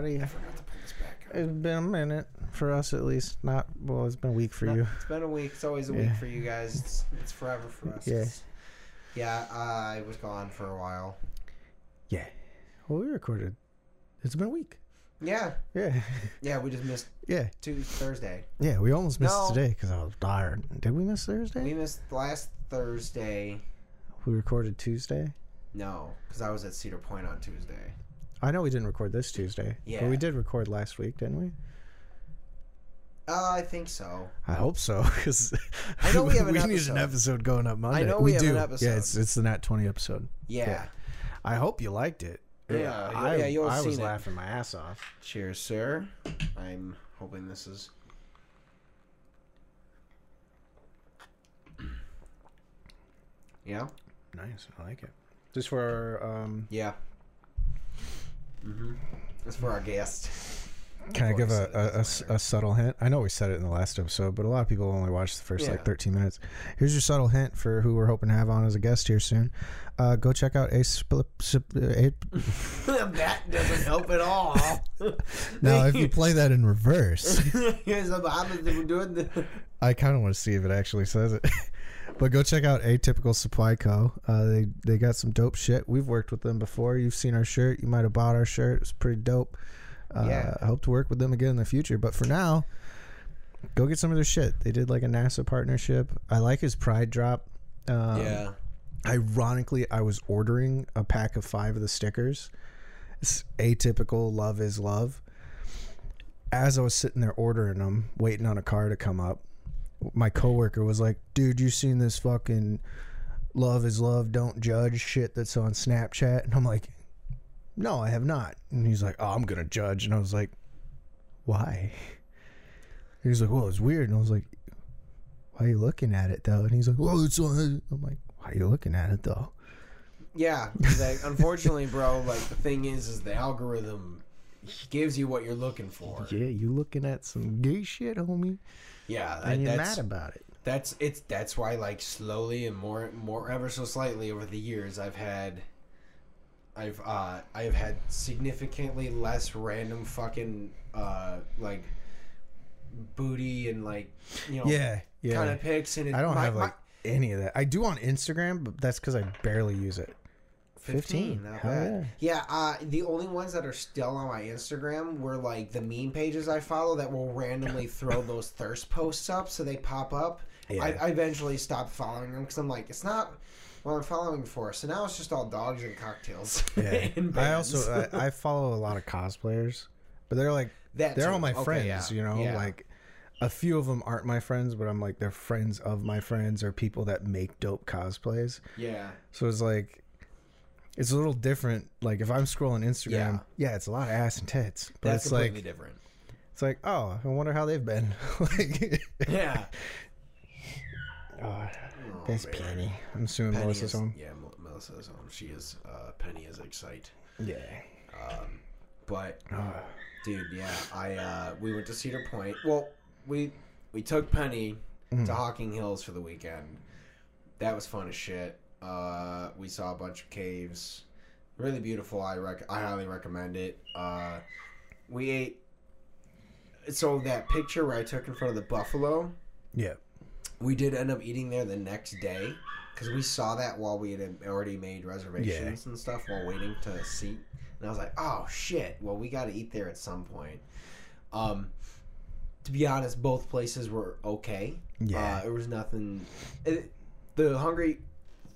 body. I forgot to put this back up. It's been a minute for us, at least. Not well. It's been a week for you. It's been a week. It's always a week for you guys. It's forever for us. Yeah. I was gone for a while. Yeah. Well, we recorded. It's been a week. Yeah. Yeah. Yeah. We just missed. Yeah. Thursday. Yeah. We almost missed today because I was tired. Did we miss Thursday? We missed last Thursday. We recorded Tuesday. No, because I was at Cedar Point on Tuesday. I know we didn't record this Tuesday. Yeah. But we did record last week, didn't we? I think so. I hope so, because I know we have an episode. We need an episode going up Monday. I know we have an episode. Yeah, it's the Nat 20 episode. Yeah. I hope you liked it. Yeah. I was laughing my ass off. Cheers, sir. I'm hoping this is... Yeah? Nice. I like it. Just for our... Yeah. Mm-hmm. It's for our guest. Can I give a subtle hint? I know we said it in the last episode, but a lot of people only watch the first 13 minutes. Here's your subtle hint for who we're hoping to have on as a guest here soon. Go check out that doesn't help at all. Now, if you play that in reverse, I kind of want to see if it actually says it. But go check out Atypical Supply Co. They got some dope shit. We've worked with them before. You've seen our shirt. You might have bought our shirt. It's pretty dope. I hope to work with them again in the future. But for now, go get some of their shit. They did like a NASA partnership. I like his Pride drop. Ironically, I was ordering a pack of 5 of the stickers. It's Atypical, Love is Love. As I was sitting there ordering them, waiting on a car to come up, my coworker was like, dude, you seen this fucking Love is Love, don't judge shit that's on Snapchat? And I'm like, no, I have not. And he's like, oh, I'm gonna judge. And I was like, why? He was like, well, it's weird. And I was like, why are you looking at it though? And he's like, well, it's on. I'm like, why are you looking at it though? Yeah, like, unfortunately, bro, like the thing is the algorithm gives you what you're looking for. Yeah, you looking at some gay shit, homie. Yeah, and you're mad about it. That's why, like, slowly and more ever so slightly over the years, I've had significantly less random fucking like booty and like, you know, kind of pics. And I don't have like any of that. I do on Instagram, but that's because I barely use it. 15, not bad. Yeah, the only ones that are still on my Instagram were like the meme pages I follow that will randomly throw those thirst posts up so they pop up. Yeah. I eventually stopped following them because I'm like, it's not what I'm following for. So now it's just all dogs and cocktails. Yeah. And I follow a lot of cosplayers, but they're like all my friends, you know, like. A few of them aren't my friends, but I'm like, they're friends of my friends or people that make dope cosplays. Yeah. So it's like, it's a little different. Like if I'm scrolling Instagram, it's a lot of ass and tits, but that's completely different. It's like, oh, I wonder how they've been. Like, yeah. That's Penny. I'm assuming Penny Melissa's home. Yeah, Melissa's home. She is. Penny is Excite. Yeah. Dude, yeah. We went to Cedar Point. Well, we took Penny to Hocking Hills for the weekend. That was fun as shit. We saw a bunch of caves, really beautiful. I highly recommend it. We ate. So that picture where I took in front of the buffalo. Yeah. We did end up eating there the next day because we saw that while we had already made reservations and stuff while waiting to a seat. And I was like, oh shit. Well, we got to eat there at some point. To be honest, both places were okay. Yeah. It was nothing. The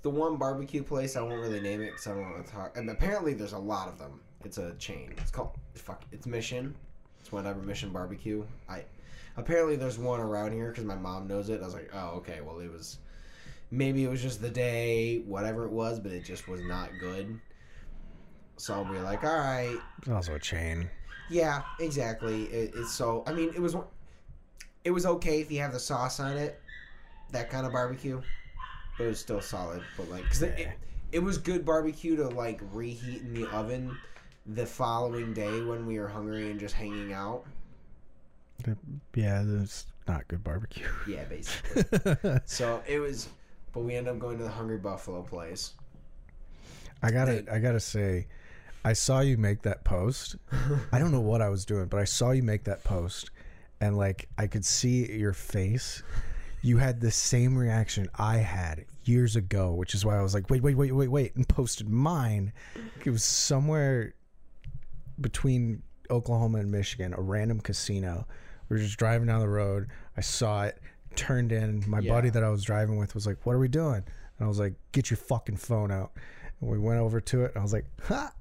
one barbecue place, I won't really name it because I don't want to talk. And apparently, there's a lot of them. It's a chain. It's called it's Mission. It's whatever, Mission Barbecue. Apparently there's one around here because my mom knows it. I was like, oh, okay. Well, maybe it was just the day, whatever it was, but it just was not good. So we were like, all right. It's also a chain. Yeah, exactly. It's so. I mean, it was okay if you have the sauce on it. That kind of barbecue. It was still solid, but like, cause it was good barbecue to like reheat in the oven the following day when we were hungry and just hanging out. Yeah, that's not good barbecue. Yeah, basically. So it was, but we ended up going to the Hungry Buffalo place. I gotta say, I saw you make that post. I don't know what I was doing, but I saw you make that post, and like I could see your face. You had the same reaction I had years ago, which is why I was like, wait, and posted mine. It was somewhere between Oklahoma and Michigan, a random casino. We were just driving down the road. I saw it, turned in. My buddy that I was driving with was like, what are we doing? And I was like, get your fucking phone out. And we went over to it, and I was like, ha!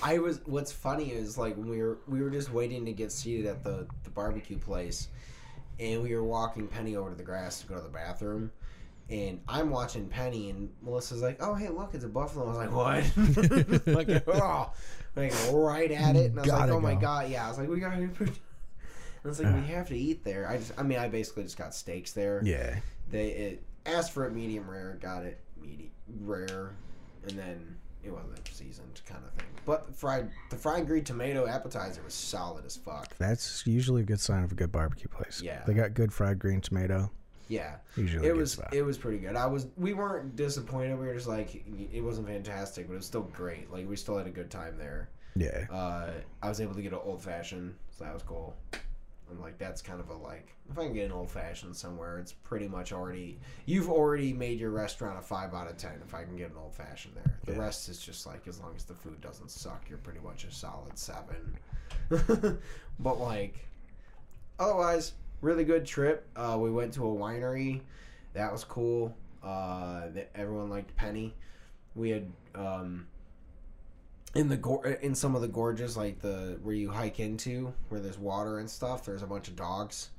I was, what's funny is, like, when we were just waiting to get seated at the barbecue place, and we were walking Penny over to the grass to go to the bathroom, and I'm watching Penny, and Melissa's like, oh, hey, look, it's a buffalo. I was like, what? Like, oh. Like, right at it, and I was like, oh, my God. Yeah, I was like, we got to eat. I was like, we have to eat there. I basically just got steaks there. Yeah. They asked for it medium rare, got it medium rare, and then it wasn't seasoned kind of thing. But the fried green tomato appetizer was solid as fuck. That's usually a good sign of a good barbecue place. Yeah, they got good fried green tomato. Yeah, usually it was pretty good. We weren't disappointed. We were just like, it wasn't fantastic, but it was still great. Like, we still had a good time there. Yeah. I was able to get an old fashioned, so that was cool. I'm like, that's kind of a, like, if I can get an old fashioned somewhere, it's pretty much already, you've already made your restaurant a 5 out of 10. If I can get an old fashioned there, the rest is just like, as long as the food doesn't suck, you're pretty much a solid 7. But like, otherwise, really good trip. We went to a winery, that was cool. Everyone liked Penny. We had in some of the gorges, like the where you hike into, where there's water and stuff, there's a bunch of dogs,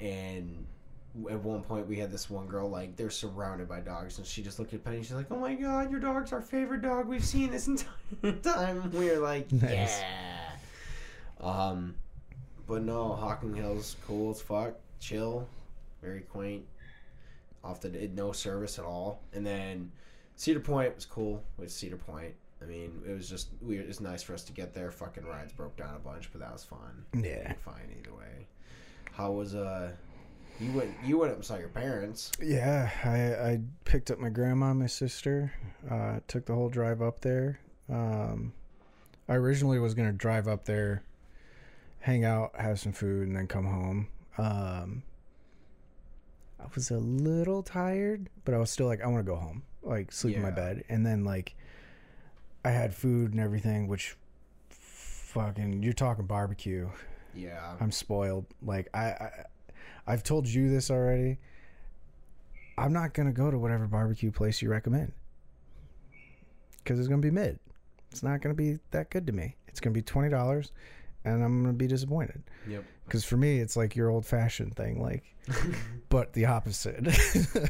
and at one point we had this one girl, like, they're surrounded by dogs, and she just looked at Penny, she's like, oh my God, your dog's our favorite dog we've seen this entire time. We were like, nice. Yeah. But no, Hocking Hills, cool as fuck, chill, very quaint, no service at all. And then Cedar Point was cool with Cedar Point. I mean, it was just weird. It's nice for us to get there. Fucking rides broke down a bunch, but that was fun. Yeah, fine either way. How was you went up and saw your parents? Yeah, I picked up my grandma and my sister. Took the whole drive up there. I originally was gonna drive up there, hang out, have some food, and then come home. I was a little tired, but I was still like, I want to go home, like sleep in my bed, and then like. I had food and everything, which fucking, you're talking barbecue. Yeah. I'm spoiled. Like, I've told you this already. I'm not going to go to whatever barbecue place you recommend. Because it's going to be mid. It's not going to be that good to me. It's going to be $20, and I'm going to be disappointed. Yep. Because for me, it's like your old-fashioned thing, like, but the opposite.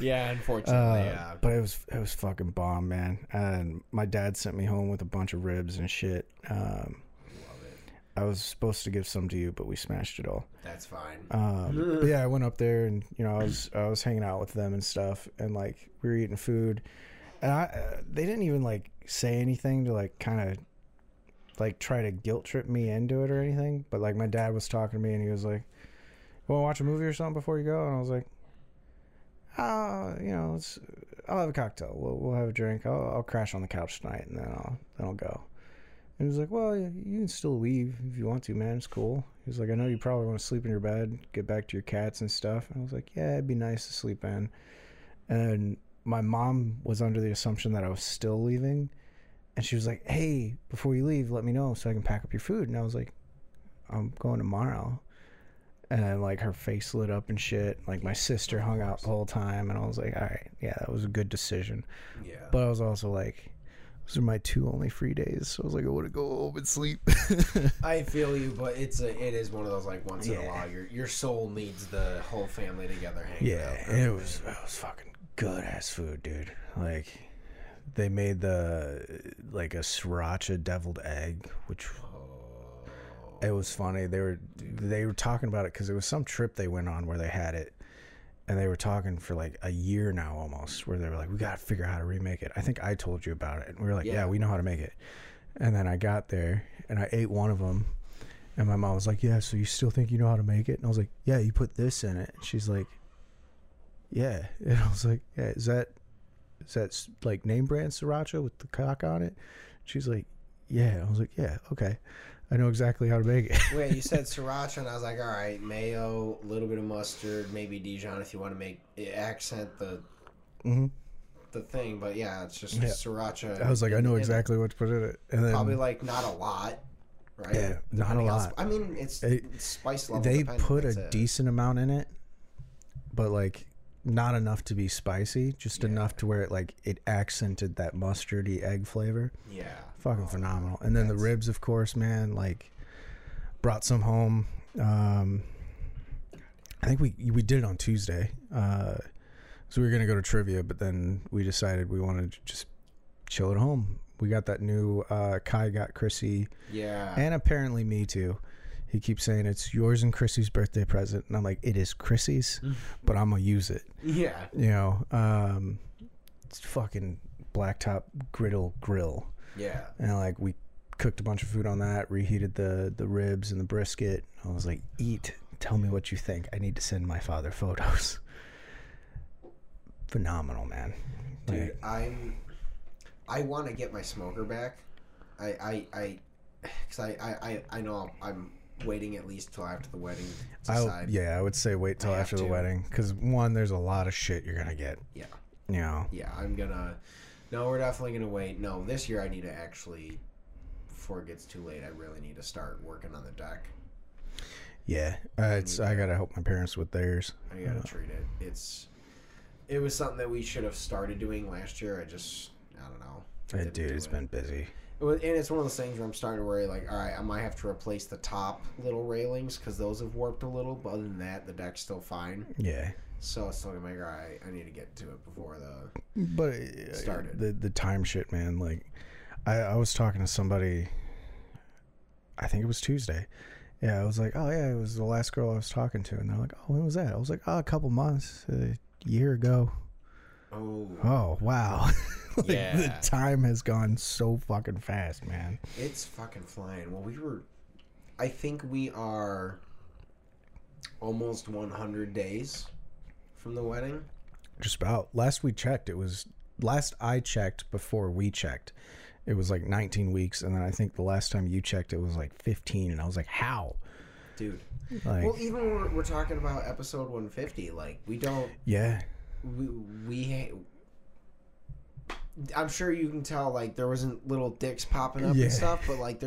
Yeah, unfortunately. But it was fucking bomb, man. And my dad sent me home with a bunch of ribs and shit. Love it. I was supposed to give some to you, but we smashed it all. That's fine. But yeah, I went up there, and you know, I was hanging out with them and stuff, and like we were eating food, and they didn't even like say anything to like kind of. Like, try to guilt trip me into it or anything, but like my dad was talking to me and he was like, "Want to watch a movie or something before you go?" And I was like, "You know, I'll have a cocktail. We'll have a drink. I'll crash on the couch tonight and then I'll go." And he was like, "Well, you can still leave if you want to, man. It's cool." He was like, "I know you probably want to sleep in your bed, get back to your cats and stuff." And I was like, "Yeah, it'd be nice to sleep in." And my mom was under the assumption that I was still leaving. And she was like, "Hey, before you leave, let me know so I can pack up your food." And I was like, "I'm going tomorrow." And then, like, her face lit up and shit. Like, my sister hung out the whole time. And I was like, all right, yeah, that was a good decision. Yeah. But I was also like, those are my 2 only free days. So I was like, I want to go home and sleep. I feel you, but it is one of those, like, once in a while. Your soul needs the whole family together hanging out. Yeah, it was fucking good-ass food, dude. Like... They made a sriracha deviled egg, which it was funny. They were talking about it because it was some trip they went on where they had it, and they were talking for like a year now almost, where they were like, "We gotta figure out how to remake it." I think I told you about it, and we were like, "Yeah, we know how to make it." And then I got there and I ate one of them, and my mom was like, "Yeah, so you still think you know how to make it?" And I was like, "Yeah, you put this in it." And she's like, "Yeah," and I was like, "Yeah, is that?" Is that like name brand sriracha with the cock on it? She's like, yeah. I was like, yeah, okay. I know exactly how to make it. Wait, you said sriracha, and I was like, all right, mayo, a little bit of mustard, maybe Dijon if you want to make accent the the thing. But yeah, it's just sriracha. I was like, I know exactly what to put in it, and then probably like not a lot, right? Yeah, not a lot. I mean, it's spice level. They put a decent amount in it, but like not enough to be spicy, just enough to where it like it accented that mustardy egg flavor. Yeah, fucking phenomenal. And then the ribs, of course, man, like brought some home. I think we did it on Tuesday, so we were gonna go to trivia, but then we decided we wanted to just chill at home. We got that new Kai got Chrissy, and apparently me too. He keeps saying it's yours and Chrissy's birthday present, and I'm like, it is Chrissy's, but I'm gonna use it. Yeah, you know, it's fucking blacktop grill. Yeah, and like we cooked a bunch of food on that, reheated the ribs and the brisket. I was like, eat, tell me what you think. I need to send my father photos. Phenomenal, man. Dude, like, I want to get my smoker back. I know I'm waiting at least till after the wedding to decide. I would say wait till after the wedding, because one, there's a lot of shit you're gonna get. Yeah, you know. Yeah, we're definitely gonna wait. No, this year I need to actually, before it gets too late, I really need to start working on the deck. Yeah, I gotta help my parents with theirs. I gotta treat it. It was something that we should have started doing last year. I don't know. Dude, it's been busy. And it's one of those things where I'm starting to worry, like, all right, I might have to replace the top little railings because those have warped a little. But other than that, the deck's still fine. Yeah. So it's still gonna be like, all right, I need to get to it before started. The time shit, man. Like, I was talking to somebody. I think it was Tuesday. Yeah, I was like, oh yeah, it was the last girl I was talking to, and they're like, oh, when was that? I was like, oh, a couple months, a year ago. Oh wow. Like, yeah. The time has gone so fucking fast, man. It's fucking flying. Well, I think we are almost 100 days from the wedding. Just about. Last I checked before we checked, it was like 19 weeks. And then I think the last time you checked, it was like 15. And I was like, how? Dude. Like, well, even when we're talking about episode 150, like, we don't... Yeah. I'm sure you can tell, like, there wasn't little dicks popping up and stuff, but, like,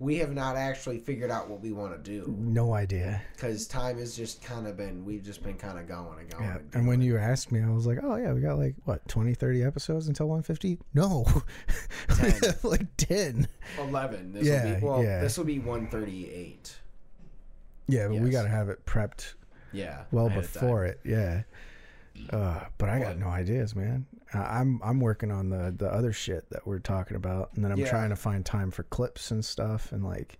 we have not actually figured out what we want to do. No idea. Because time has just kind of been, we've just been kind of going and going. Yeah. And when you asked me, I was like, oh, yeah, we got, like, what, 20, 30 episodes until 150? No. 10. Like, 10. 11. This will be 138. Yeah, but we got to have it prepped well before it. Yeah. But I got no ideas, man. I'm working on the other shit that we're talking about, and then I'm trying to find time for clips and stuff. And like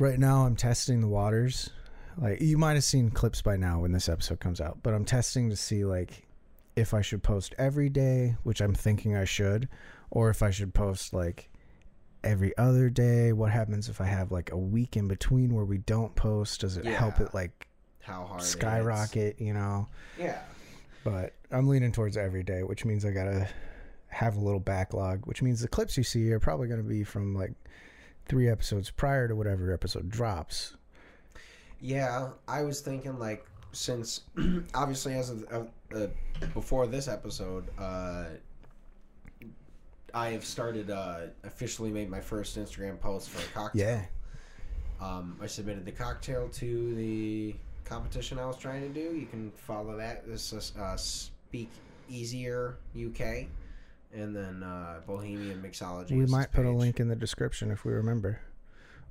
right now, I'm testing the waters. Like, you might have seen clips by now when this episode comes out, but I'm testing to see like if I should post every day, which I'm thinking I should, or if I should post like every other day. What happens if I have like a week in between where we don't post? Does it help it like how hard skyrocket? You know? Yeah. But I'm leaning towards every day, which means I gotta have a little backlog, which means the clips you see are probably gonna be from like 3 episodes prior to whatever episode drops. Yeah, I was thinking like, since obviously as of before this episode, I have started officially made my first Instagram post for a cocktail. Yeah. I submitted the cocktail to the competition I was trying to do. You can follow that. This is Speak Easier UK, and then Bohemian Mixology. We might put a link in the description if we remember.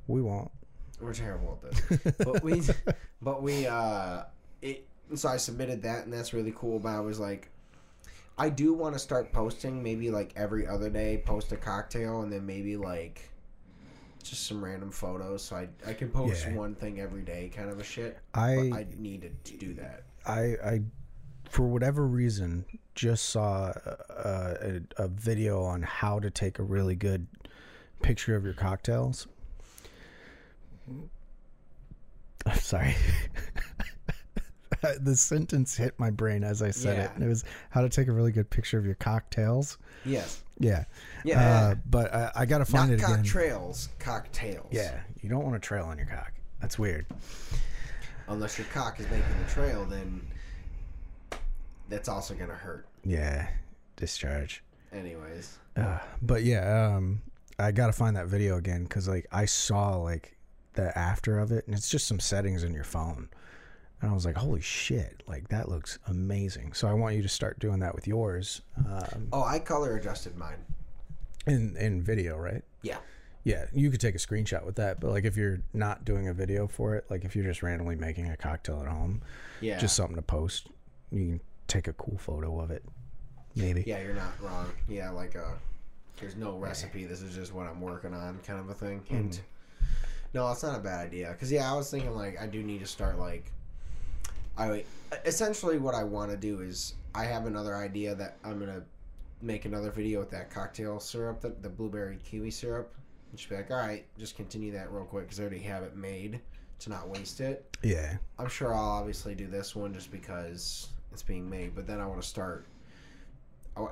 We won't. We're terrible at this. So I submitted that, and that's really cool. But I was like, I do want to start posting maybe like every other day, post a cocktail, and then maybe like just some random photos, so I can post one thing every day, kind of a shit. I needed to do that. I for whatever reason just saw a video on how to take a really good picture of your cocktails. I'm sorry. the sentence hit my brain as I said it. And it was how to take a really good picture of your cocktails. Yes. Yeah. Yeah. But I got to find it again. Not cocktrails, cocktails. Yeah. You don't want a trail on your cock. That's weird. Unless your cock is making a trail, then that's also going to hurt. Yeah. Discharge. Anyways. But yeah, I got to find that video again because, like, I saw, like, the after of it, and it's just some settings in your phone. And I was like, holy shit, like, that looks amazing. So I want you to start doing that with yours. I color adjusted mine. In video, right? Yeah. Yeah, you could take a screenshot with that, but, like, if you're not doing a video for it, like, if you're just randomly making a cocktail at home, just something to post, you can take a cool photo of it, maybe. Yeah, you're not wrong. Yeah, like, there's no recipe, this is just what I'm working on kind of a thing. And no, it's not a bad idea. Because, yeah, I was thinking, like, I do need to start, like, essentially what I want to do is I have another idea that I'm going to make another video with that cocktail syrup, the blueberry kiwi syrup. And she'd be like, all right, just continue that real quick because I already have it made to not waste it. Yeah. I'm sure I'll obviously do this one just because it's being made. But then I want to start.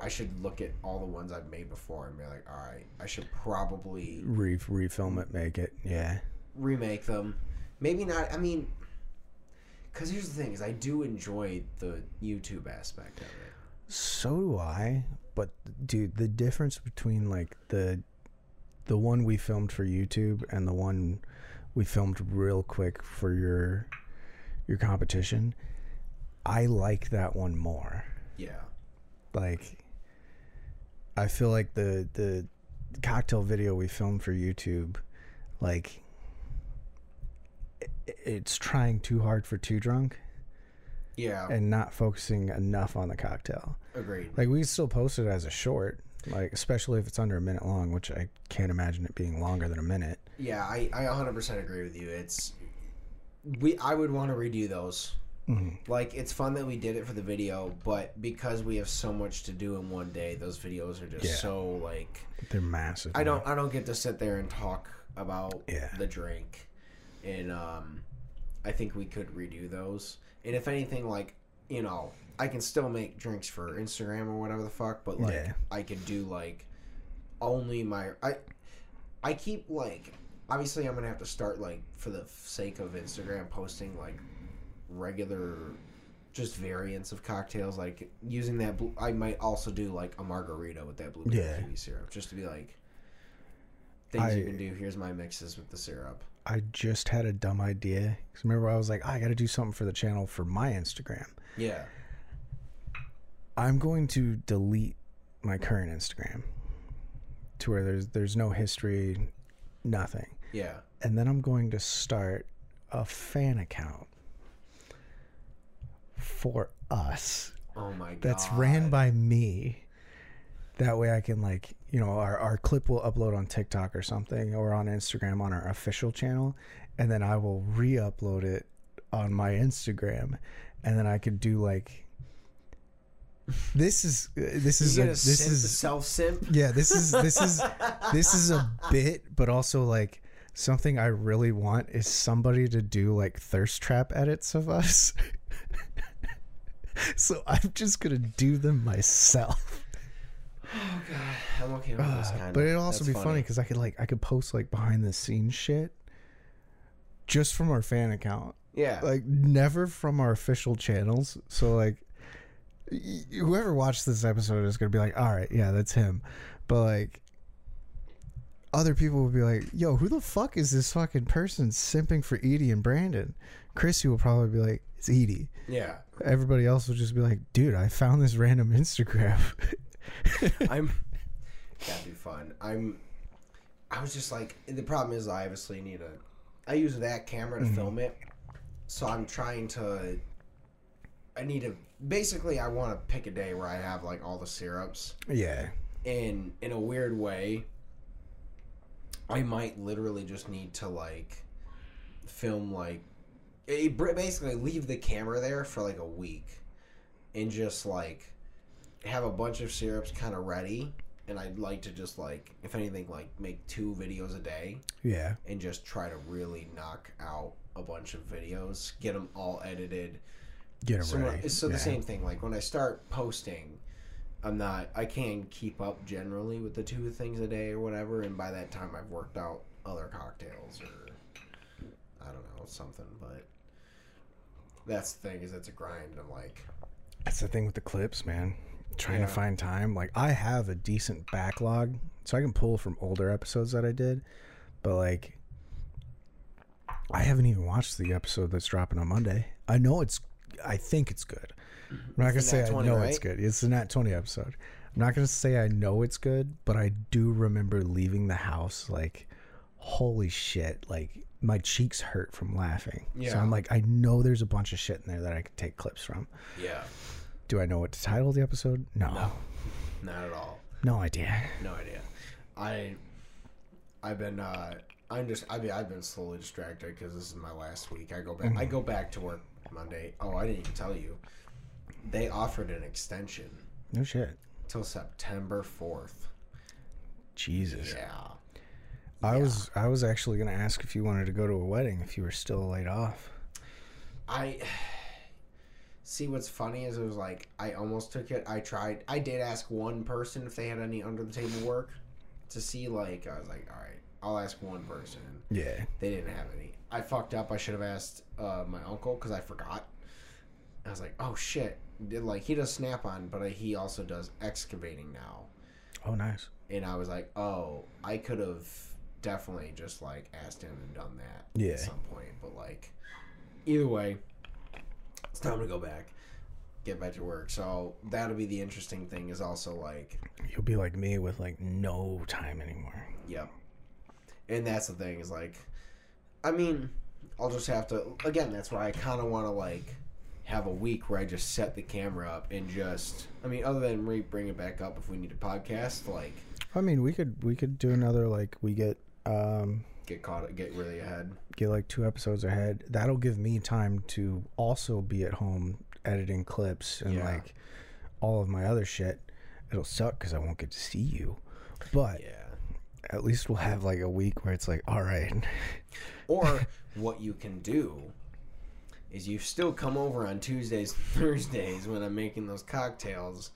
I should look at all the ones I've made before and be like, all right, I should probably refilm it, make it. Yeah. Remake them. Maybe not. I mean... Because here's the thing, is I do enjoy the YouTube aspect of it. So do I. But, dude, the difference between, like, the one we filmed for YouTube and the one we filmed real quick for your competition, I like that one more. Yeah. Like, I feel like the cocktail video we filmed for YouTube, like... it's trying too hard for Too Drunk. Yeah. And not focusing enough on the cocktail. Agreed. Like, we still post it as a short, like, especially if it's under a minute long, which I can't imagine it being longer than a minute. Yeah, I 100% agree with you. I would want to redo those. Mm-hmm. Like, it's fun that we did it for the video, but because we have so much to do in one day, those videos are just so, like... They're massive. I don't get to sit there and talk about the drink. And I think we could redo those. And if anything, like, you know, I can still make drinks for Instagram or whatever the fuck, but, like, I could do, like, only my... I keep, like... Obviously, I'm going to have to start, like, for the sake of Instagram, posting, like, regular just variants of cocktails. Like, using that... I might also do, like, a margarita with that blueberry kiwi syrup. Just to be, like, things you can do. Here's my mixes with the syrup. I just had a dumb idea. Cause remember, I was like, I got to do something for the channel for my Instagram. Yeah. I'm going to delete my current Instagram to where there's no history, nothing. Yeah. And then I'm going to start a fan account for us. Oh my God. That's ran by me. That way I can, like, you know, our clip will upload on TikTok or something or on Instagram on our official channel, and then I will re-upload it on my Instagram, and then I could do, like, this is self-simp. Yeah, this is a bit, but also, like, something I really want is somebody to do, like, thirst trap edits of us. So I'm just going to do them myself. Oh God, I'm okay with this kind of. But it'll also be funny because I could post, like, behind the scenes shit just from our fan account. Yeah, like, never from our official channels. So, like, whoever watched this episode is gonna be like, all right, yeah, that's him. But, like, other people will be like, yo, who the fuck is this fucking person simping for Edie and Brandon? Chrissy will probably be like, it's Edie. Yeah. Everybody else will just be like, dude, I found this random Instagram. That'd be fun. I was just like, the problem is I obviously need I use that camera to film it, so I'm trying to, I want to pick a day where I have, like, all the syrups. Yeah. And in a weird way, I might literally just need to, like, film, like, basically leave the camera there for, like, a week and just, like, have a bunch of syrups kind of ready, and I'd like to just, like, if anything, like, make 2 videos a day. Yeah. And just try to really knock out a bunch of videos, get them all edited, Get it right. So the same thing. Like when I start posting, I can keep up generally with the 2 things a day or whatever. And by that time, I've worked out other cocktails or I don't know something. But that's the thing is it's a grind. I'm like, that's the thing with the clips, man. Trying to find time. Like I have a decent backlog, so I can pull from older episodes that I did. But like, I haven't even watched the episode that's dropping on Monday. I know it's. I think it's good. I'm not gonna say I know it's good. It's the Nat 20 episode. I'm not gonna say I know it's good, but I do remember leaving the house like, holy shit! Like my cheeks hurt from laughing. Yeah. So I'm like, I know there's a bunch of shit in there that I could take clips from. Yeah. Do I know what to title the episode? No. Not at all. No idea. I've been slowly distracted because this is my last week. I go back to work Monday. Oh, I didn't even tell you. They offered an extension. No shit. Till September 4th. Jesus. Yeah. I was actually going to ask if you wanted to go to a wedding if you were still laid off. See, what's funny is it was like, I almost took it. I did ask one person if they had any under the table work to see, like, I was like, all right, I'll ask one person. Yeah. They didn't have any. I fucked up. I should have asked my uncle because I forgot. I was like, oh, shit. Like, he does Snap-on, but he also does excavating now. Oh, nice. And I was like, oh, I could have definitely just, like, asked him and done that at some point. But, like, either way. It's time to go back, get back to work. So that'll be the interesting thing is also like... You'll be like me with like no time anymore. Yep. And that's the thing is like... I mean, I'll just have to... Again, that's why I kind of want to like have a week where I just set the camera up and just... I mean, other than bring it back up if we need a podcast, like... I mean, we could do another like we get... Get really ahead. Get like 2 episodes ahead. That'll give me time to also be at home editing clips and like all of my other shit. It'll suck because I won't get to see you, but at least we'll have like a week where it's like, all right. Or what you can do is you still come over on Tuesdays, Thursdays when I'm making those cocktails.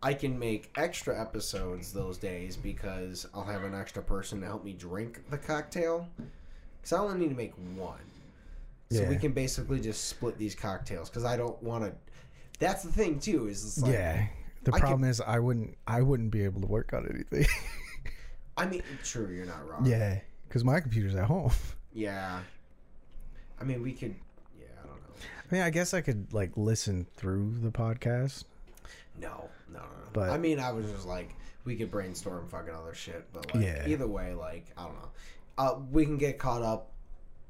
I can make extra episodes those days because I'll have an extra person to help me drink the cocktail. Because I only need to make 1. So we can basically just split these cocktails because I don't want to... That's the thing, too, is it's like... Yeah. The problem is I wouldn't be able to work on anything. I mean, true, you're not wrong. Yeah, because my computer's at home. Yeah. I mean, we could... Yeah, I don't know. I mean, I guess I could, like, listen through the podcast. No. But, I mean, I was just like, we could brainstorm fucking other shit, but like, either way, like, I don't know. We can get caught up.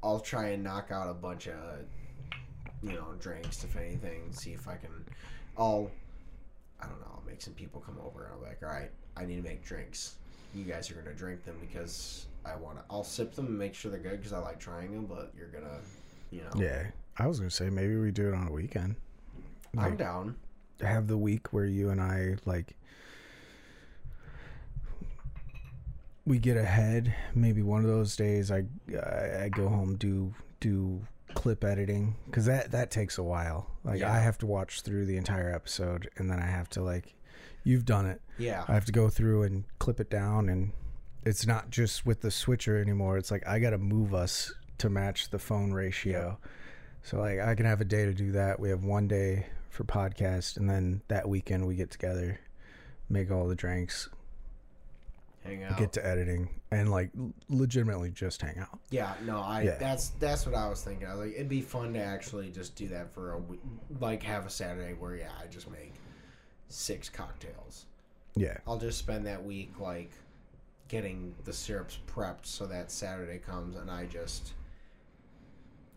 I'll try and knock out a bunch of, drinks, if anything, see if I can. I'll make some people come over, and I'll be like, all right, I need to make drinks. You guys are going to drink them because I'll sip them and make sure they're good because I like trying them, but you're going to, Yeah, I was going to say, maybe we do it on a weekend. Like, I'm down. Have the week where you and I like we get ahead. Maybe one of those days I go home do clip editing because that takes a while. Like I have to watch through the entire episode and then I have to like you've done it. Yeah, I have to go through and clip it down and it's not just with the switcher anymore. It's like I got to move us to match the phone ratio. Yeah. So like I can have a day to do that. We have one day for podcast and then that weekend we get together, make all the drinks, hang out, get to editing and like legitimately just hang out. That's what I was thinking. I was like, it'd be fun to actually just do that for a week, like have a Saturday where I just make 6 cocktails. I'll just spend that week like getting the syrups prepped so that Saturday comes and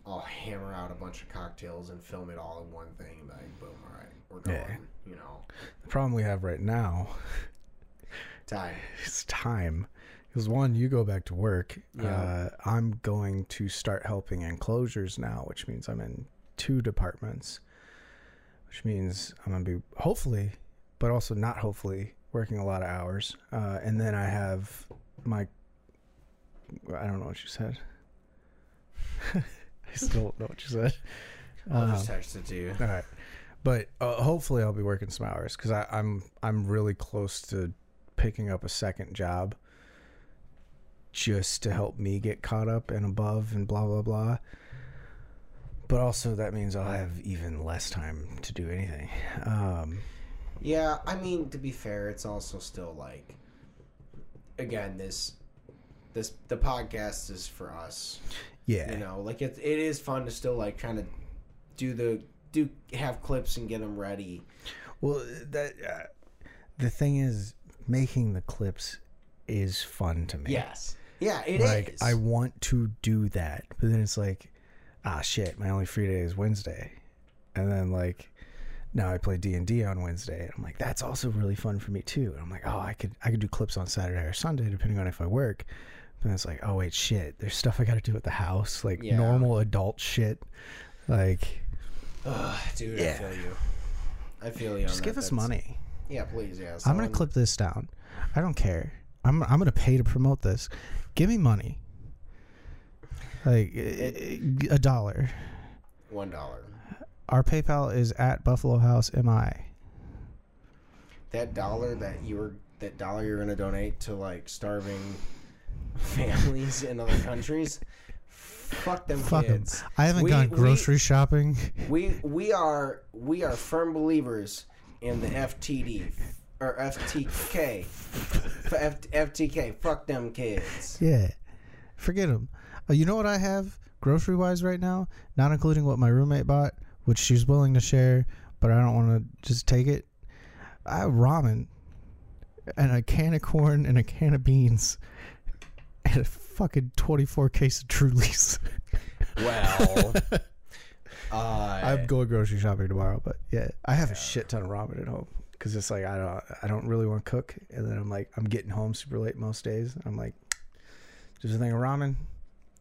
I'll hammer out a bunch of cocktails and film it all in one thing and be like, boom, all right, we're going, The problem we have right now... Time. It's time. Because one, you go back to work. Yeah. I'm going to start helping enclosures now, which means I'm in 2 departments, which means I'm going to be, hopefully, but also not hopefully, working a lot of hours. And then I have my... I don't know what you said. I still don't know what you said. I'll just text it to you. All right. But hopefully I'll be working some hours because I'm really close to picking up a second job just to help me get caught up and above and blah, blah, blah. But also that means I'll have even less time to do anything. Yeah, I mean, to be fair, it's also still like, again, this the podcast is for us. Yeah. You know, like it is fun to still like trying to have clips and get them ready. Well, that the thing is, making the clips is fun to me. Yes. Yeah, it is. I want to do that, but then it's like, ah, shit, my only free day is Wednesday, and then like now I play D&D on Wednesday, and I'm like, that's also really fun for me too. And I'm like, oh, I could do clips on Saturday or Sunday depending on if I work. But then it's like, oh wait, shit, there's stuff I got to do at the house, like normal adult shit, like. Ugh, dude, yeah. I feel you. Just give us money. Yeah, please. Yeah. So I'm gonna clip this down. I don't care. I'm gonna pay to promote this. Give me money. Like $1. $1. Our PayPal is at Buffalo House MI. That dollar you're gonna donate to like starving families in other countries. Fuck them kids. I haven't gone grocery shopping. We are firm believers in the FTD or FTK. FTK. Fuck them kids. Yeah, forget them. You know what I have grocery wise right now, not including what my roommate bought, which she's willing to share, but I don't want to just take it. I have ramen and a can of corn and a can of beans and a fucking 24 case of Trulies. Well, I'm going grocery shopping tomorrow, but yeah, I have a shit ton of ramen at home because it's like I don't really want to cook, and then I'm like, I'm getting home super late most days. I'm like, there's a thing of ramen,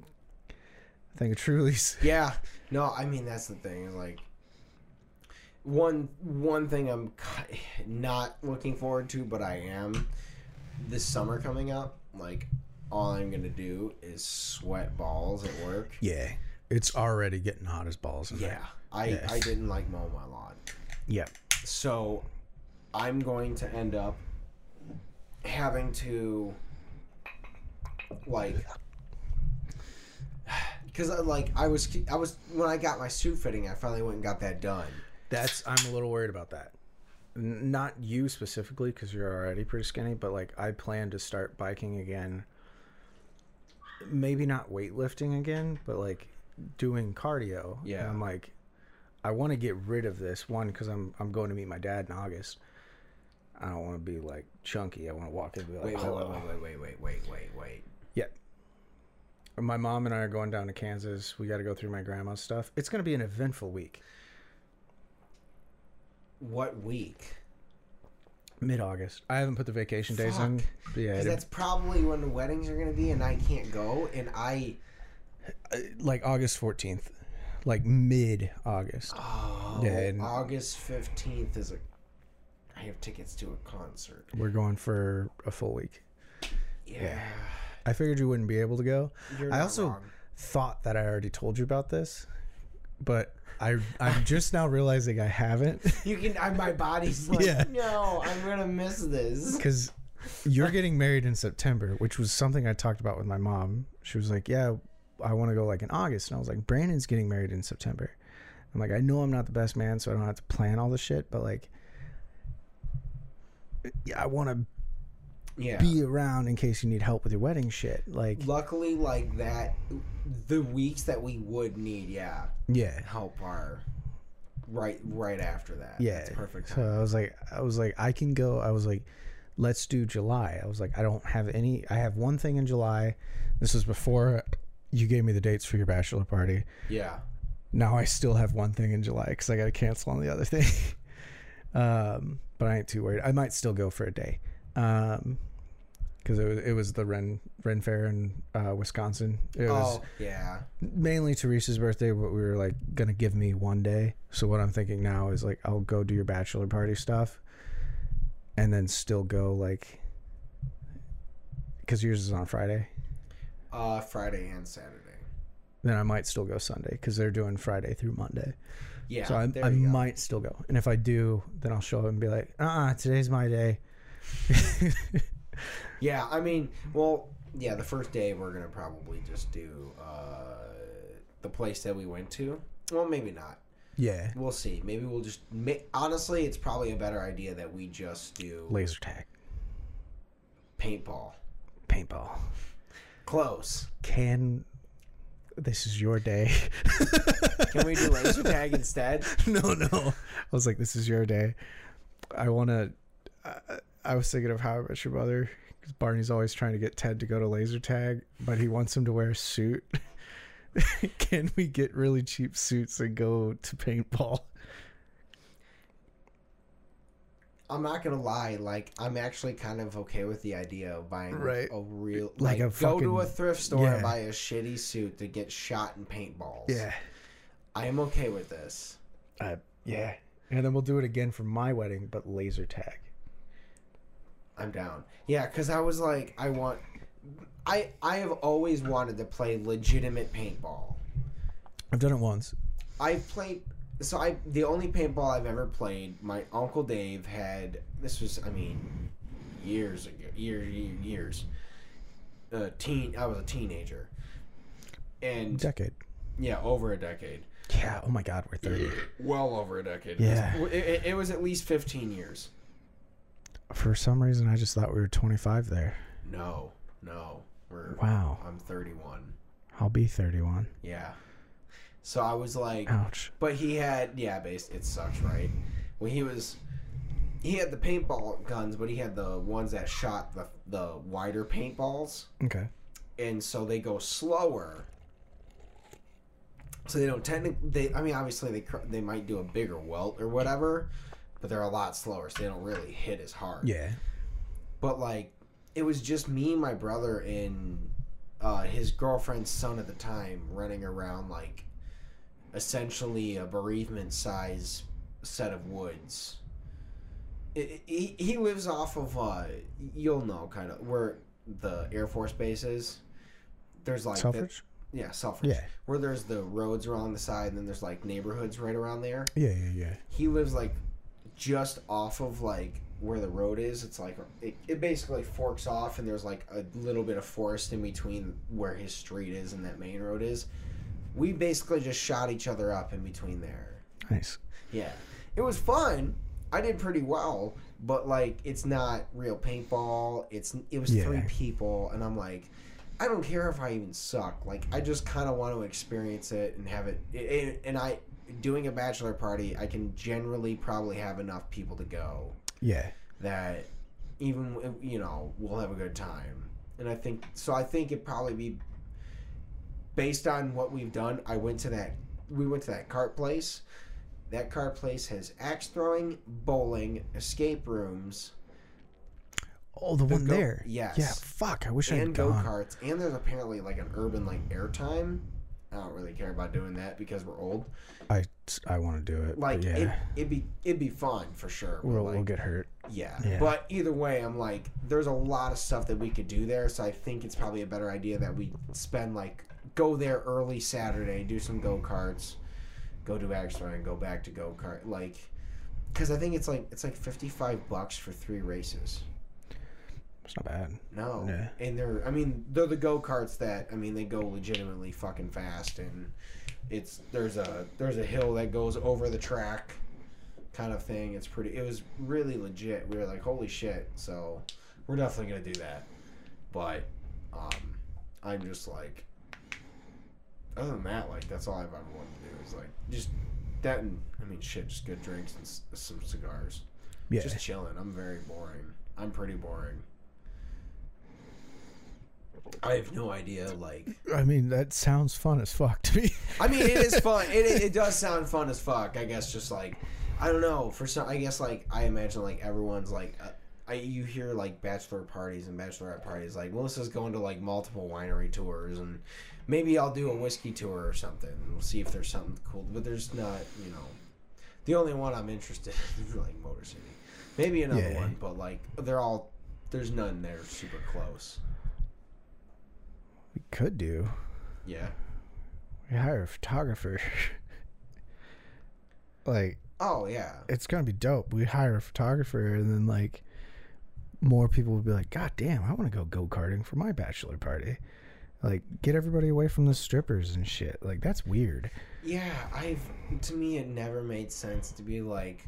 a thing of Trulies. Yeah, no, I mean that's the thing. Like one thing I'm not looking forward to, but I am this summer coming up. Like, all I'm going to do is sweat balls at work. Yeah. It's already getting hot as balls in there. I didn't like mowing my lawn. Yeah. So I'm going to end up having to, like, because I was when I got my suit fitting, I finally went and got that done. I'm a little worried about that. Not you specifically because you're already pretty skinny, but like I plan to start biking again. Maybe not weightlifting again, but like doing cardio. Yeah. And I'm like, I want to get rid of this one because I'm going to meet my dad in August. I don't want to be like chunky. I want to walk in and be like, wait. Yeah. My mom and I are going down to Kansas. We got to go through my grandma's stuff. It's going to be an eventful week. What week? Mid-August. I haven't put the vacation days in. Yeah, that's probably when the weddings are going to be, and I can't go. And like August 14th, like mid-August. Oh, yeah, and August 15th is I have tickets to a concert. We're going for a full week. Yeah. I figured you wouldn't be able to go. I also thought that I already told you about this, but I'm just now realizing I haven't. My body's like, no, I'm going to miss this. Because you're getting married in September, which was something I talked about with my mom. She was like, yeah, I want to go like in August. And I was like, Brandon's getting married in September. I'm like, I know I'm not the best man, so I don't have to plan all this shit. But like, I want to be around in case you need help with your wedding shit. Like, luckily, like that, the weeks that we would need, help are right after that. Yeah, it's perfect. So I was like, I can go. I was like, let's do July. I was like, I don't have any. I have one thing in July. This was before you gave me the dates for your bachelor party. Yeah. Now I still have one thing in July because I got to cancel on the other thing. But I ain't too worried. I might still go for a day. Because it was the Ren Fair in Wisconsin. It was mainly Teresa's birthday, but we were like gonna give me one day. So what I'm thinking now is like I'll go do your bachelor party stuff, and then still go like because yours is on Friday and Saturday. then I might still go Sunday because they're doing Friday through Monday. Yeah. So I might still go. And if I do, then I'll show up and be like, today's my day. Yeah, I mean, well, yeah, the first day we're going to probably just do the place that we went to. Well, maybe not. Yeah. We'll see. Maybe we'll just... honestly, it's probably a better idea that we just do... laser tag. Paintball. Close. This is your day. Can we do laser tag instead? No. I was like, this is your day. I want to... I was thinking of How I Met Your Mother. Because Barney's always trying to get Ted to go to laser tag, but he wants him to wear a suit. Can we get really cheap suits and go to paintball? I'm not gonna lie, like I'm actually kind of okay with the idea of buying a real, like a go fucking, to a thrift store and buy a shitty suit to get shot in paintballs. Yeah, I am okay with this. Yeah, and then we'll do it again for my wedding, but laser tag. I'm down. Yeah, because I was like, I have always wanted to play legitimate paintball. I've done it once. The only paintball I've ever played, my Uncle Dave had, this was, I mean, years ago, years. I was a teenager. And decade. Yeah, over a decade. Yeah, oh my God, we're 30. Well over a decade. Yeah. It was at least 15 years. For some reason, I just thought we were 25 there. No. Wow. I'm 31. I'll be 31. Yeah. So I was like... ouch. But he had... yeah, it sucks, right? When he was... he had the paintball guns, but he had the ones that shot the wider paintballs. Okay. And so they go slower. So they don't technically... obviously, they might do a bigger welt or whatever, but they're a lot slower, so they don't really hit as hard. Yeah. But, like... it was just me, my brother, and his girlfriend's son at the time running around like essentially a bereavement size set of woods. He lives off of you'll know kind of where the Air Force Base is. There's like Selfridge? Yeah, Selfridge. Yeah. Where there's the roads along the side and then there's like neighborhoods right around there. Yeah. He lives like just off of like where the road is. It's like it basically forks off and there's like a little bit of forest in between where his street is and that main road is. We basically just shot each other up in between there. Nice. Yeah, it was fun. I did pretty well, but like it's not real paintball. It was 3 people and I'm like, I don't care if I even suck, like I just kind of want to experience it and have it and I doing a bachelor party, I can generally probably have enough people to go. Yeah. That even, we'll have a good time. And I think it'd probably be based on what we've done. We went to that cart place. That cart place has axe throwing, bowling, escape rooms. Oh, the one there. Yes. Yeah, fuck. I wish I had gone. And go-karts. And there's apparently like an urban like airtime. I don't really care about doing that because we're old. I want to do it. Like yeah. it'd be fun for sure. We'll get hurt. Yeah. But either way, I'm like, there's a lot of stuff that we could do there. So I think it's probably a better idea that we spend like go there early Saturday, do some go karts, go to axe throwing, go back to go kart. Like, because I think it's like $55 for 3 races. It's not bad. No. Yeah. And they're the go-karts that, they go legitimately fucking fast, and there's a hill that goes over the track kind of thing. It was really legit. We were like, holy shit. So we're definitely going to do that. But I'm just like, other than that, like, that's all I've ever wanted to do is like, just that and, just good drinks and some cigars. Yeah. Just chilling. I'm pretty boring. I have no idea, like... that sounds fun as fuck to me. It is fun. It does sound fun as fuck, I guess, just, like... I don't know. I imagine, like, everyone's, like... you hear, like, bachelor parties and bachelorette parties. Like, Melissa's going to, like, multiple winery tours, and maybe I'll do a whiskey tour or something. We'll see if there's something cool. But there's not, The only one I'm interested in is, like, Motor City. Maybe another one, but, like, they're all... there's none that are super close. We could do. Yeah. you hire a photographer. Like, oh yeah, it's gonna be dope. We hire a photographer, and then like more people would be like, God damn, I want to go-karting for my bachelor party. Like, get everybody away from the strippers and shit. Like, that's weird. Yeah, to me, it never made sense to be like,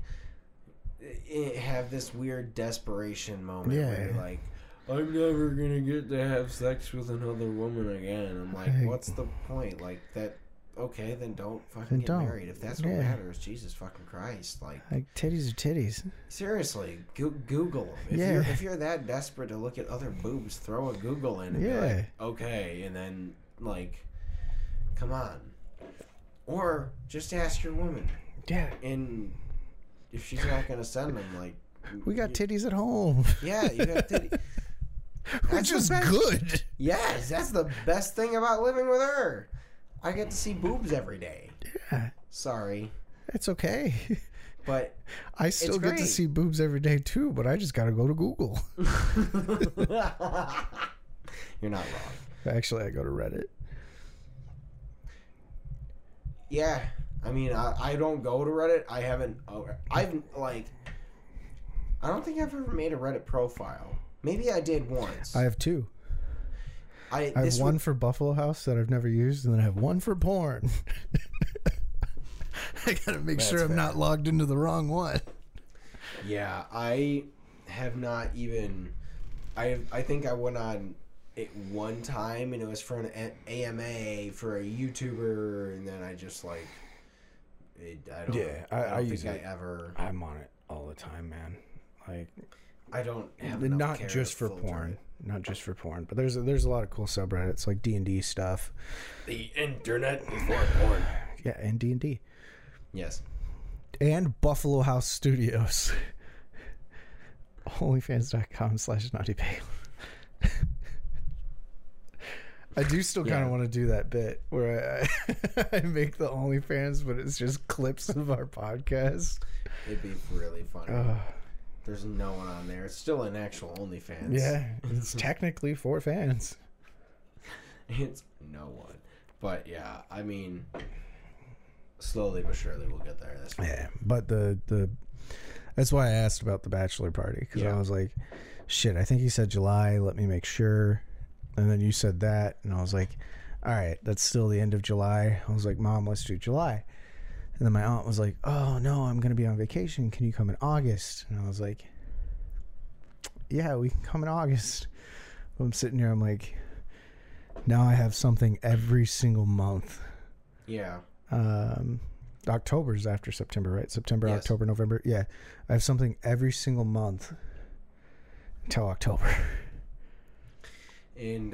have this weird desperation moment where you're like, I'm never gonna get to have sex with another woman again. I'm like, what's the point? Like, that, okay, then don't fucking get married. If that's what matters, Jesus fucking Christ. Like titties are titties. Seriously, Google them. If you're that desperate to look at other boobs, throw a Google in and be like, okay, and then, like, come on. Or just ask your woman. Yeah. And if she's not gonna send them, like... We got titties at home. Yeah, you got titties. Which is good. Yes, that's the best thing about living with her. I get to see boobs every day. Yeah. Sorry. It's okay. But I still get to see boobs every day too, but I just got to go to Google. You're not wrong. Actually, I go to Reddit. Yeah. I mean, I don't go to Reddit. I haven't. I don't think I've ever made a Reddit profile. Maybe I did once. I have two. I have one for Buffalo House that I've never used, and then I have one for porn. I gotta make sure I'm not logged into the wrong one. Yeah, I have not even... I think I went on it one time, and it was for an AMA for a YouTuber, and then I just, like... I don't think I ever... I'm on it all the time, man. Like... I don't have enough not just for porn. Not just for porn, but there's a lot of cool subreddits like D&D stuff. The internet before porn. Yeah, and D&D. Yes. And Buffalo House Studios. Onlyfans.com/naughtypale. I do still kind of want to do that bit where I make the OnlyFans, but it's just clips of our podcast. It'd be really funny. There's no one on there. It's still an actual OnlyFans. Yeah, it's technically for fans. It's no one. But yeah, I mean, slowly but surely we'll get there. That's but the that's why I asked about the bachelor party, because I was like, shit, I think he said July. Let me make sure. And then you said that, and I was like, all right, that's still the end of July. I was like, Mom, let's do July. And then my aunt was like, oh, no, I'm going to be on vacation. Can you come in August? And I was like, yeah, we can come in August. But I'm sitting here, I'm like, now I have something every single month. Yeah. October's after September, right? September, yes. October, November. Yeah. I have something every single month until October. And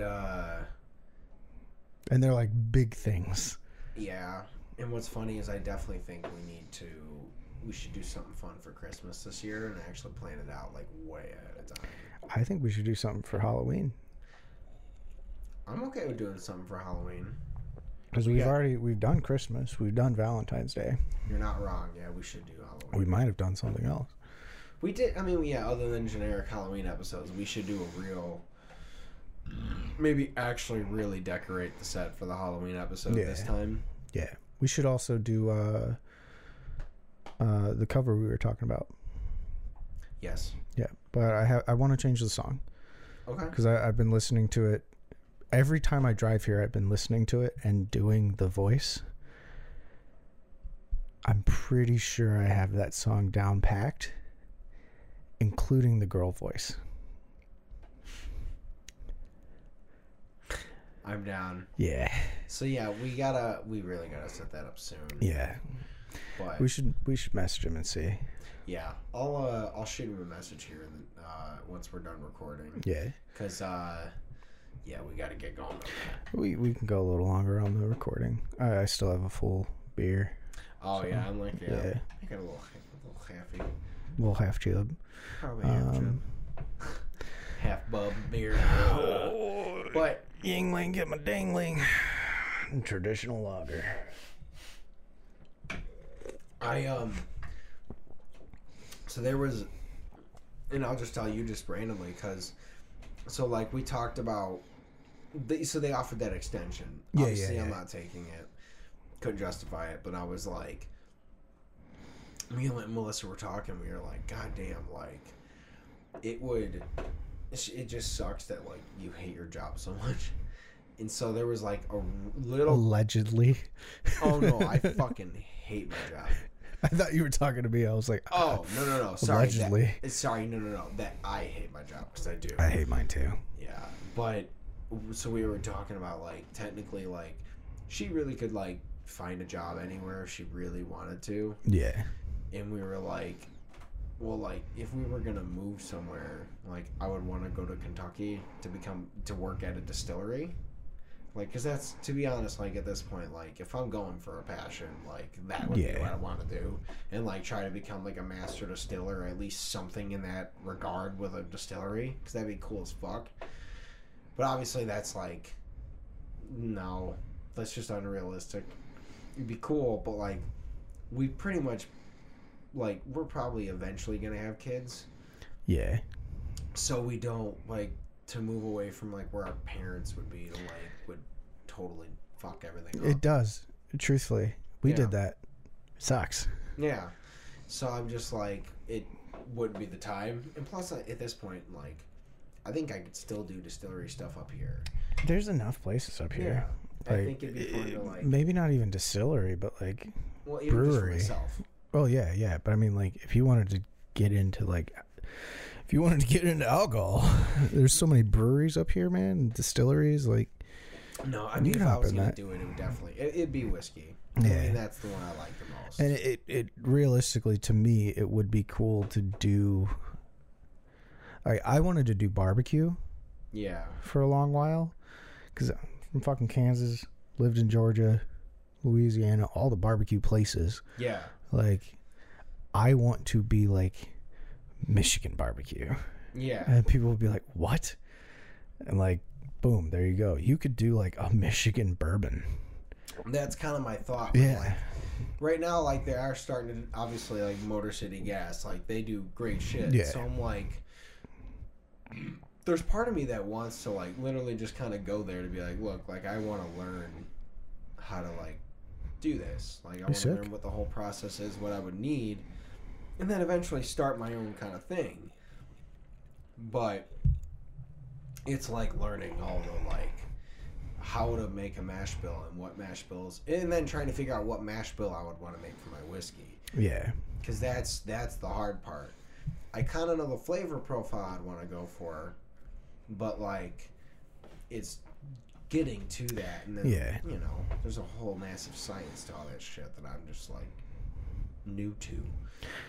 they're like big things. Yeah. And what's funny is I definitely think we should do something fun for Christmas this year and actually plan it out like way ahead of time. I think we should do something for Halloween. I'm okay with doing something for Halloween. Because we've done Christmas. We've done Valentine's Day. You're not wrong. Yeah, we should do Halloween. We might have done something else. We did. I mean, yeah, other than generic Halloween episodes, we should do a real... Maybe actually really decorate the set for the Halloween episode this time. Yeah. We should also do the cover we were talking about. Yes. Yeah, but I want to change the song. Okay. Because I've been listening to it every time I drive here. I've been listening to it and doing the voice. I'm pretty sure I have that song down packed, including the girl voice. I'm down. Yeah. So yeah, we really gotta set that up soon. Yeah. But we should message him and see. Yeah, I'll shoot him a message here once we're done recording. Yeah. Because we gotta get going. We can go a little longer on the recording. I still have a full beer. Oh so, yeah, I'm like I got a little halfy. A little half jib. Probably half jib. Half bub beer. But. Yingling, get my dangling. Traditional lager. So there was, and I'll just tell you just randomly, because, so like we talked about, so they offered that extension. Obviously, I'm not taking it. couldn't justify it, but I was like, me and Melissa were talking, we were like, God damn, like, it just sucks that, like, you hate your job so much. And so there was, like, a little... Allegedly. Oh, no, I fucking hate my job. I thought you were talking to me. I was like... Oh, no. Sorry. Allegedly. Sorry, no. That I hate my job, because I do. I hate mine, too. Yeah, but... So we were talking about, like, technically, like, she really could, like, find a job anywhere if she really wanted to. Yeah. And we were like... Well, like, if we were going to move somewhere, like, I would want to go to Kentucky to work at a distillery. Like, because that's, to be honest, like, at this point, like, if I'm going for a passion, like, that would be what I want to do. And, like, try to become, like, a master distiller, or at least something in that regard with a distillery. Because that'd be cool as fuck. But obviously that's, like, no. That's just unrealistic. It'd be cool, but, like, we pretty much... Like, we're probably eventually going to have kids. Yeah. So we don't, like, to move away from, like, where our parents would be to, like, would totally fuck everything up. It does. Truthfully. We did that. It sucks. Yeah. So I'm just, like, it would be the time. And plus, at this point, like, I think I could still do distillery stuff up here. There's enough places up here. Yeah. Like, I think it'd be fun to, like... Maybe not even distillery, but, like, well, even brewery. Just for myself. Oh, yeah. But I mean, like, if you wanted to get into alcohol, there's so many breweries up here, man, and distilleries, like. No, I mean, if I was going to do it, it would definitely, it'd be whiskey. Yeah. I mean, that's the one I like the most. And it realistically, to me, it would be cool to do, I wanted to do barbecue. Yeah. For a long while. Because I'm from fucking Kansas, lived in Georgia, Louisiana, all the barbecue places. Yeah. Like, I want to be like Michigan barbecue. Yeah. And people will be like, what? And like, boom, there you go. You could do like a Michigan bourbon. That's kind of my thought. Yeah. Like, right now, like, they are starting to, obviously, like Motor City Gas, like, they do great shit. Yeah. So I'm like, there's part of me that wants to, like, literally just kind of go there to be like, look, like, I want to learn how to, like, do this. Like, I want to learn what the whole process is, what I would need, and then eventually start my own kind of thing. But it's like learning all the, like, how to make a mash bill and what mash bills, and then trying to figure out what mash bill I would want to make for my whiskey. Yeah. Because that's the hard part. I kind of know the flavor profile I'd want to go for, but, like, it's getting to that, and then, you know, there's a whole massive science to all that shit that I'm just, like, new to.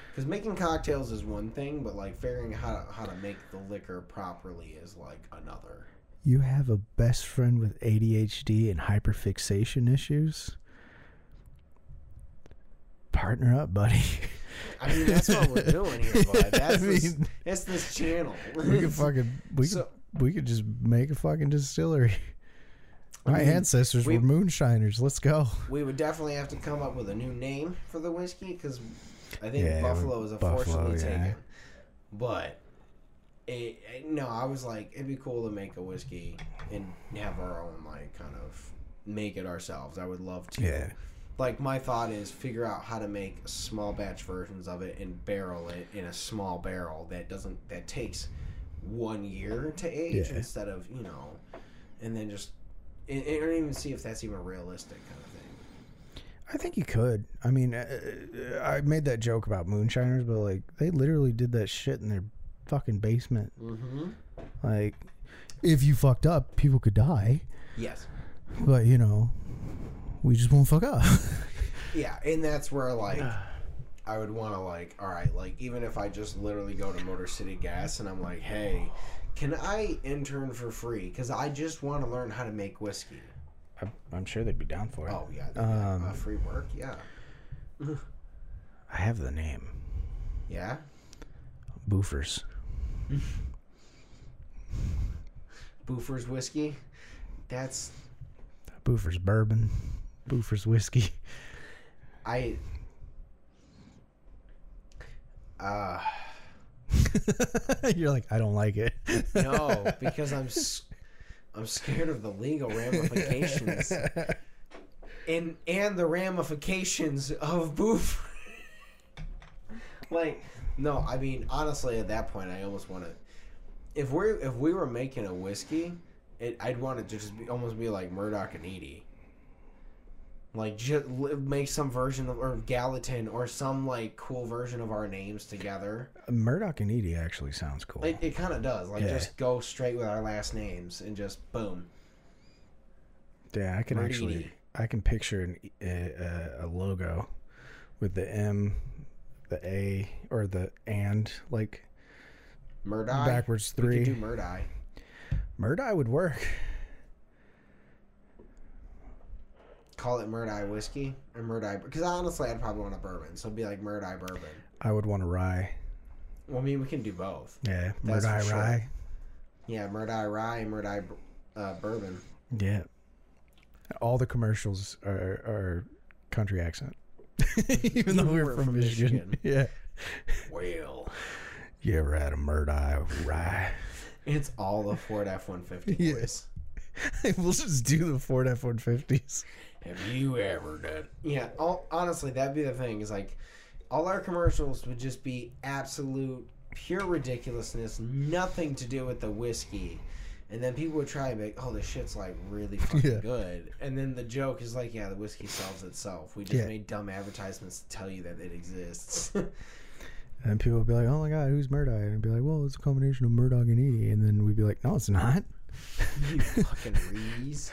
Because making cocktails is one thing, but, like, figuring how to make the liquor properly is, like, another. You have a best friend with ADHD and hyperfixation issues? Partner up, buddy. I mean, that's what we're doing here, bud. That's this channel. We could just make a fucking distillery. My ancestors were moonshiners. Let's go. We would definitely have to come up with a new name for the whiskey, because I think Buffalo is unfortunately taken. But I was like, it'd be cool to make a whiskey and have our own, like, kind of make it ourselves. I would love to. Yeah. Like, my thought is figure out how to make small batch versions of it and barrel it in a small barrel that takes 1 year to age instead of, you know, and then just. I don't even see if that's even realistic kind of thing. I think you could. I mean, I made that joke about moonshiners, but, like, they literally did that shit in their fucking basement. Mm-hmm. Like, if you fucked up, people could die. Yes. But, you know, we just won't fuck up. Yeah, and that's where, like, I would want to, like, all right, like, even if I just literally go to Motor City Gas and I'm like, hey... Can I intern for free? Because I just want to learn how to make whiskey. I'm sure they'd be down for it. Oh, yeah. Free work, yeah. I have the name. Yeah? Boofers. Boofers whiskey? That's... Boofers bourbon. Boofers whiskey. You're like, I don't like it. No, because I'm scared of the legal ramifications. and the ramifications of boof. Like, no, I mean, honestly, at that point, I almost want to. If we were making a whiskey, I'd want it to just almost be like Murdoch and Edie. Like, just make some version of, or Gallatin, or some, like, cool version of our names together. Murdoch and Edie actually sounds cool. It kind of does. Like, yeah. Just go straight with our last names and just boom. Yeah, I can I can picture a logo with the M, the A, or the and, like, Murdeye. Backwards three. We could do Murdeye. Murdeye would work. Call it Murdeye whiskey or Murdeye, because honestly, I'd probably want a bourbon, so it'd be like Murdeye bourbon. I would want a rye. Well, I mean, we can do both. Yeah, Murdeye rye. Sure. Yeah, Murdeye rye and Murdeye bourbon. Yeah, all the commercials are country accent, even though we're from Michigan. Yeah. Well, you ever had a Murdeye rye? It's all the Ford F-150. Yes. We'll just do the Ford F-150s. Have you ever done? Yeah, honestly, that'd be the thing. Is like, all our commercials would just be absolute pure ridiculousness, nothing to do with the whiskey. And then people would try and make, oh, this shit's like really fucking good. And then the joke is like, yeah, the whiskey sells itself. We just made dumb advertisements to tell you that it exists. And people would be like, oh my god, who's Murdeye? And I'd be like, well, it's a combination of Murdoch and Edie. And then we'd be like, no, it's not. You fucking rees.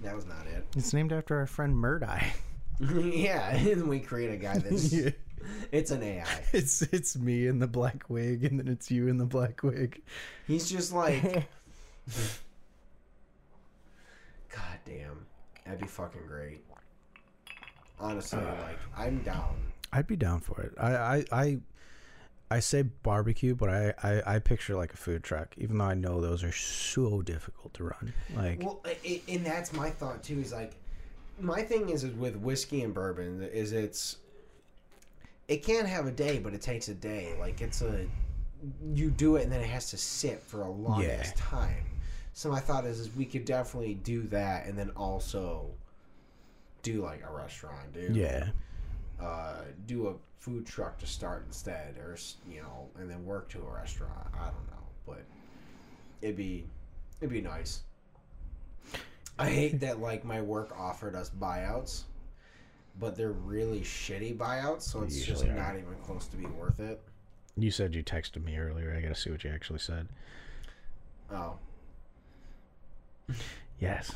That was not it. It's named after our friend Murdeye. Yeah, and we create a guy that's it's an AI. It's me in the black wig, and then it's you in the black wig. He's just like, god damn, that'd be fucking great. Honestly, like, I'm down. I'd be down for it. I say barbecue, but I picture like a food truck, even though I know those are so difficult to run. Like, well, and that's my thought too. Is like, my thing is with whiskey and bourbon is it can't have a day, but it takes a day. Like, you do it and then it has to sit for a long ass time. So my thought is we could definitely do that, and then also do like a restaurant, dude. Yeah. Do a food truck to start instead, or, you know, and then work to a restaurant. I don't know, but it'd be nice. I hate that, like, my work offered us buyouts, but they're really shitty buyouts, so it's just not even close to be worth it. You said you texted me earlier. I gotta see what you actually said. Oh. Yes.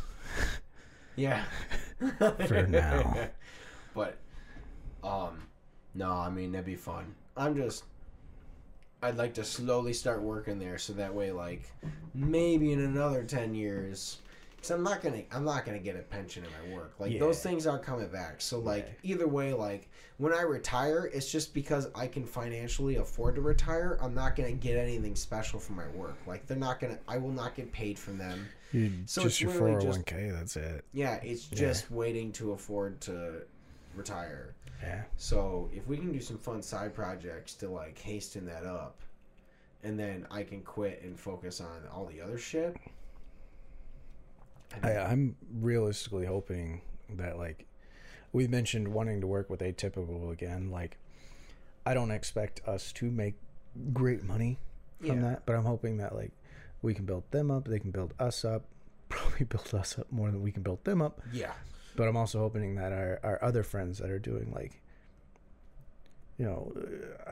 Yeah. For now. But no, I mean, that'd be fun. I'd like to slowly start working there, so that way, like, maybe in another 10 years, because I'm not gonna get a pension in my work. Like, those things aren't coming back. So, like, either way, like, when I retire, it's just because I can financially afford to retire. I'm not gonna get anything special from my work. Like, I will not get paid from them. So just it's your 401k. That's it. Yeah, it's just waiting to afford to retire. Yeah. So if we can do some fun side projects to, like, hasten that up, and then I can quit and focus on all the other shit. I'm realistically hoping that, like, we mentioned wanting to work with Atypical again. Like, I don't expect us to make great money from that, but I'm hoping that, like, we can build them up, they can build us up, probably build us up more than we can build them up. Yeah. But I'm also hoping that our other friends that are doing, like, you know,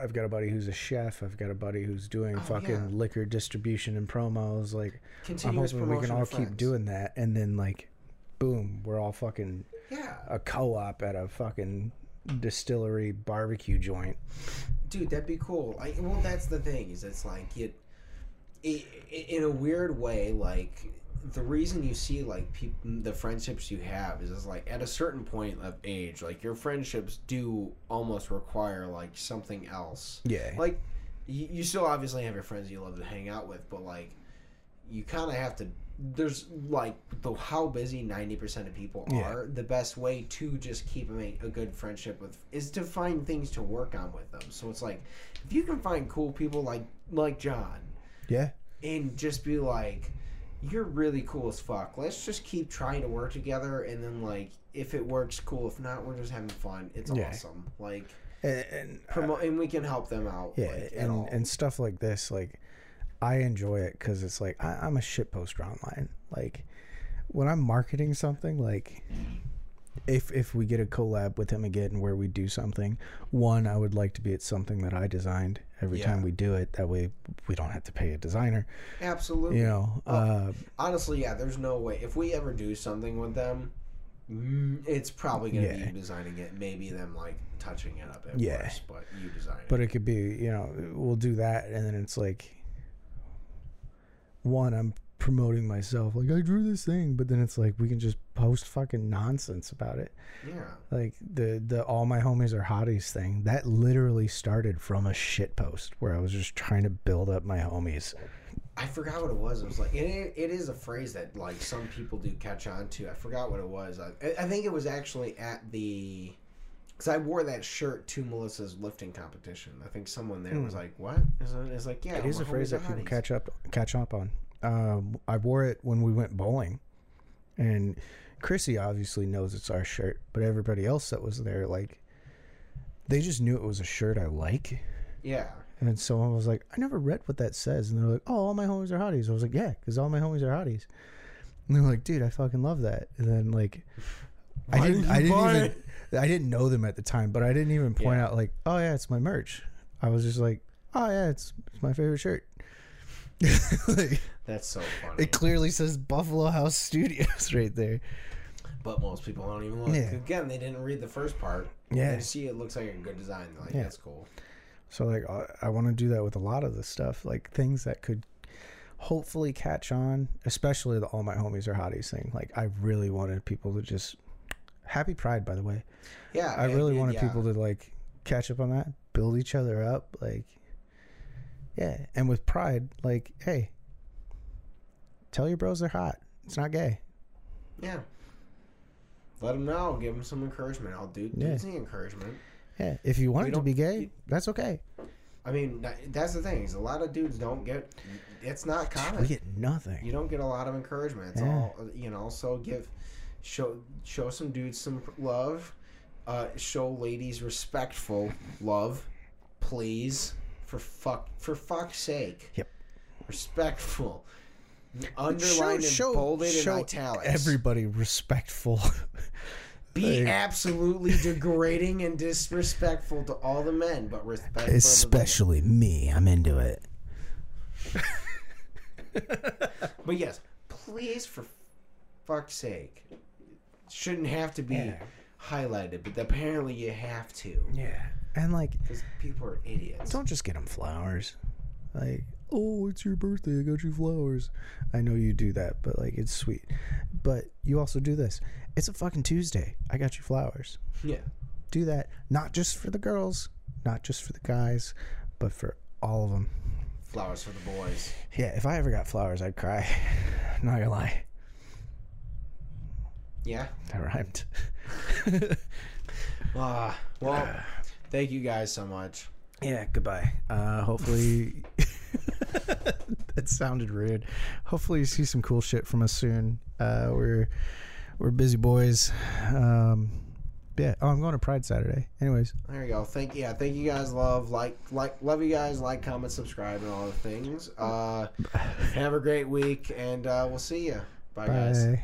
I've got a buddy who's a chef. I've got a buddy who's doing liquor distribution and promos. Like, continuous, I'm hoping we can all keep doing that. And then, like, boom, we're all fucking a co-op at a fucking distillery barbecue joint. Dude, that'd be cool. Well, that's the thing, is it's like, in a weird way, like, the reason you see, like, the friendships you have is like, at a certain point of age, like, your friendships do almost require, like, something else. Yeah. Like, you still obviously have your friends you love to hang out with, but, like, you kind of have to. There's, like, how busy 90% of people are. The best way to just keep a good friendship with is to find things to work on with them. So it's like, if you can find cool people like John, and just be like, you're really cool as fuck. Let's just keep trying to work together, and then, like, if it works, cool. If not, we're just having fun. It's awesome. Like, and we can help them out. Yeah, like, and stuff like this, like, I enjoy it because it's like, I'm a shit poster online. Like, when I'm marketing something, like, if we get a collab with him again where we do something, one, I would like to be at something that I designed every time we do it. That way we don't have to pay a designer. Absolutely. You know, honestly, yeah, there's no way. If we ever do something with them, it's probably going to be you designing it, maybe them, like, touching it up at first, but you design it. But it could be, you know, we'll do that, and then it's like, one, I'm promoting myself, like, I drew this thing, but then it's like, we can just post fucking nonsense about it. Yeah, like the all my homies are hotties thing that literally started from a shit post where I was just trying to build up my homies. I forgot what it was. It was like, it is a phrase that, like, some people do catch on to. I forgot what it was. I think it was actually at the, because I wore that shirt to Melissa's lifting competition. I think someone there was like, what? It's like, yeah, it is a phrase that people catch up on. I wore it when we went bowling, and Chrissy obviously knows it's our shirt, but everybody else that was there, like, they just knew it was a shirt I like. Yeah. And someone was like, I never read what that says. And they're like, oh, all my homies are hotties. I was like, yeah, because all my homies are hotties. And they were like, dude, I fucking love that. And then, like, I didn't know them at the time, but I didn't even point out, like, oh yeah, it's my merch. I was just like, oh yeah, it's my favorite shirt. Like, that's so funny. It clearly says Buffalo House Studios right there, but most people don't even look. Again, they didn't read the first part. They see it looks like a good design. They're like, that's cool. So, like, I want to do that with a lot of the stuff, like things that could hopefully catch on, especially the all my homies are hotties thing. Like, I really wanted people to just, happy Pride, by the way. Yeah, I really wanted people to, like, catch up on that, build each other up, like, yeah. And with Pride, like, hey, tell your bros they're hot. It's not gay. Yeah. Let them know. Give them some encouragement. I'll do the encouragement. Yeah. If you want it to be gay, that's okay. I mean, that's the thing. Is a lot of dudes don't get. It's not common. We get nothing. You don't get a lot of encouragement. It's all, you know. So show some dudes some love. Show ladies respectful love, please. For fuck's sake. Yep. Respectful. Underlined and bolded and italics. Everybody respectful. Be absolutely degrading and disrespectful to all the men, but respectful. Especially me. I'm into it. But yes, please, for fuck's sake. Shouldn't have to be highlighted, but apparently you have to. Yeah. And, like, because people are idiots. Don't just get them flowers. Like, oh, it's your birthday, I got you flowers. I know you do that, but, like, it's sweet. But you also do this. It's a fucking Tuesday, I got you flowers. Yeah. Do that. Not just for the girls, not just for the guys, but for all of them. Flowers for the boys. Yeah, if I ever got flowers, I'd cry. I'm not gonna lie. Yeah. That rhymed. Thank you guys so much. Yeah, goodbye. Hopefully, that sounded rude. Hopefully you see some cool shit from us soon. We're busy boys. Yeah. Oh, I'm going to Pride Saturday. Anyways, there you go. Thank you guys. Love you guys. Like, comment, subscribe, and all the things. Have a great week, and we'll see you. Bye, guys.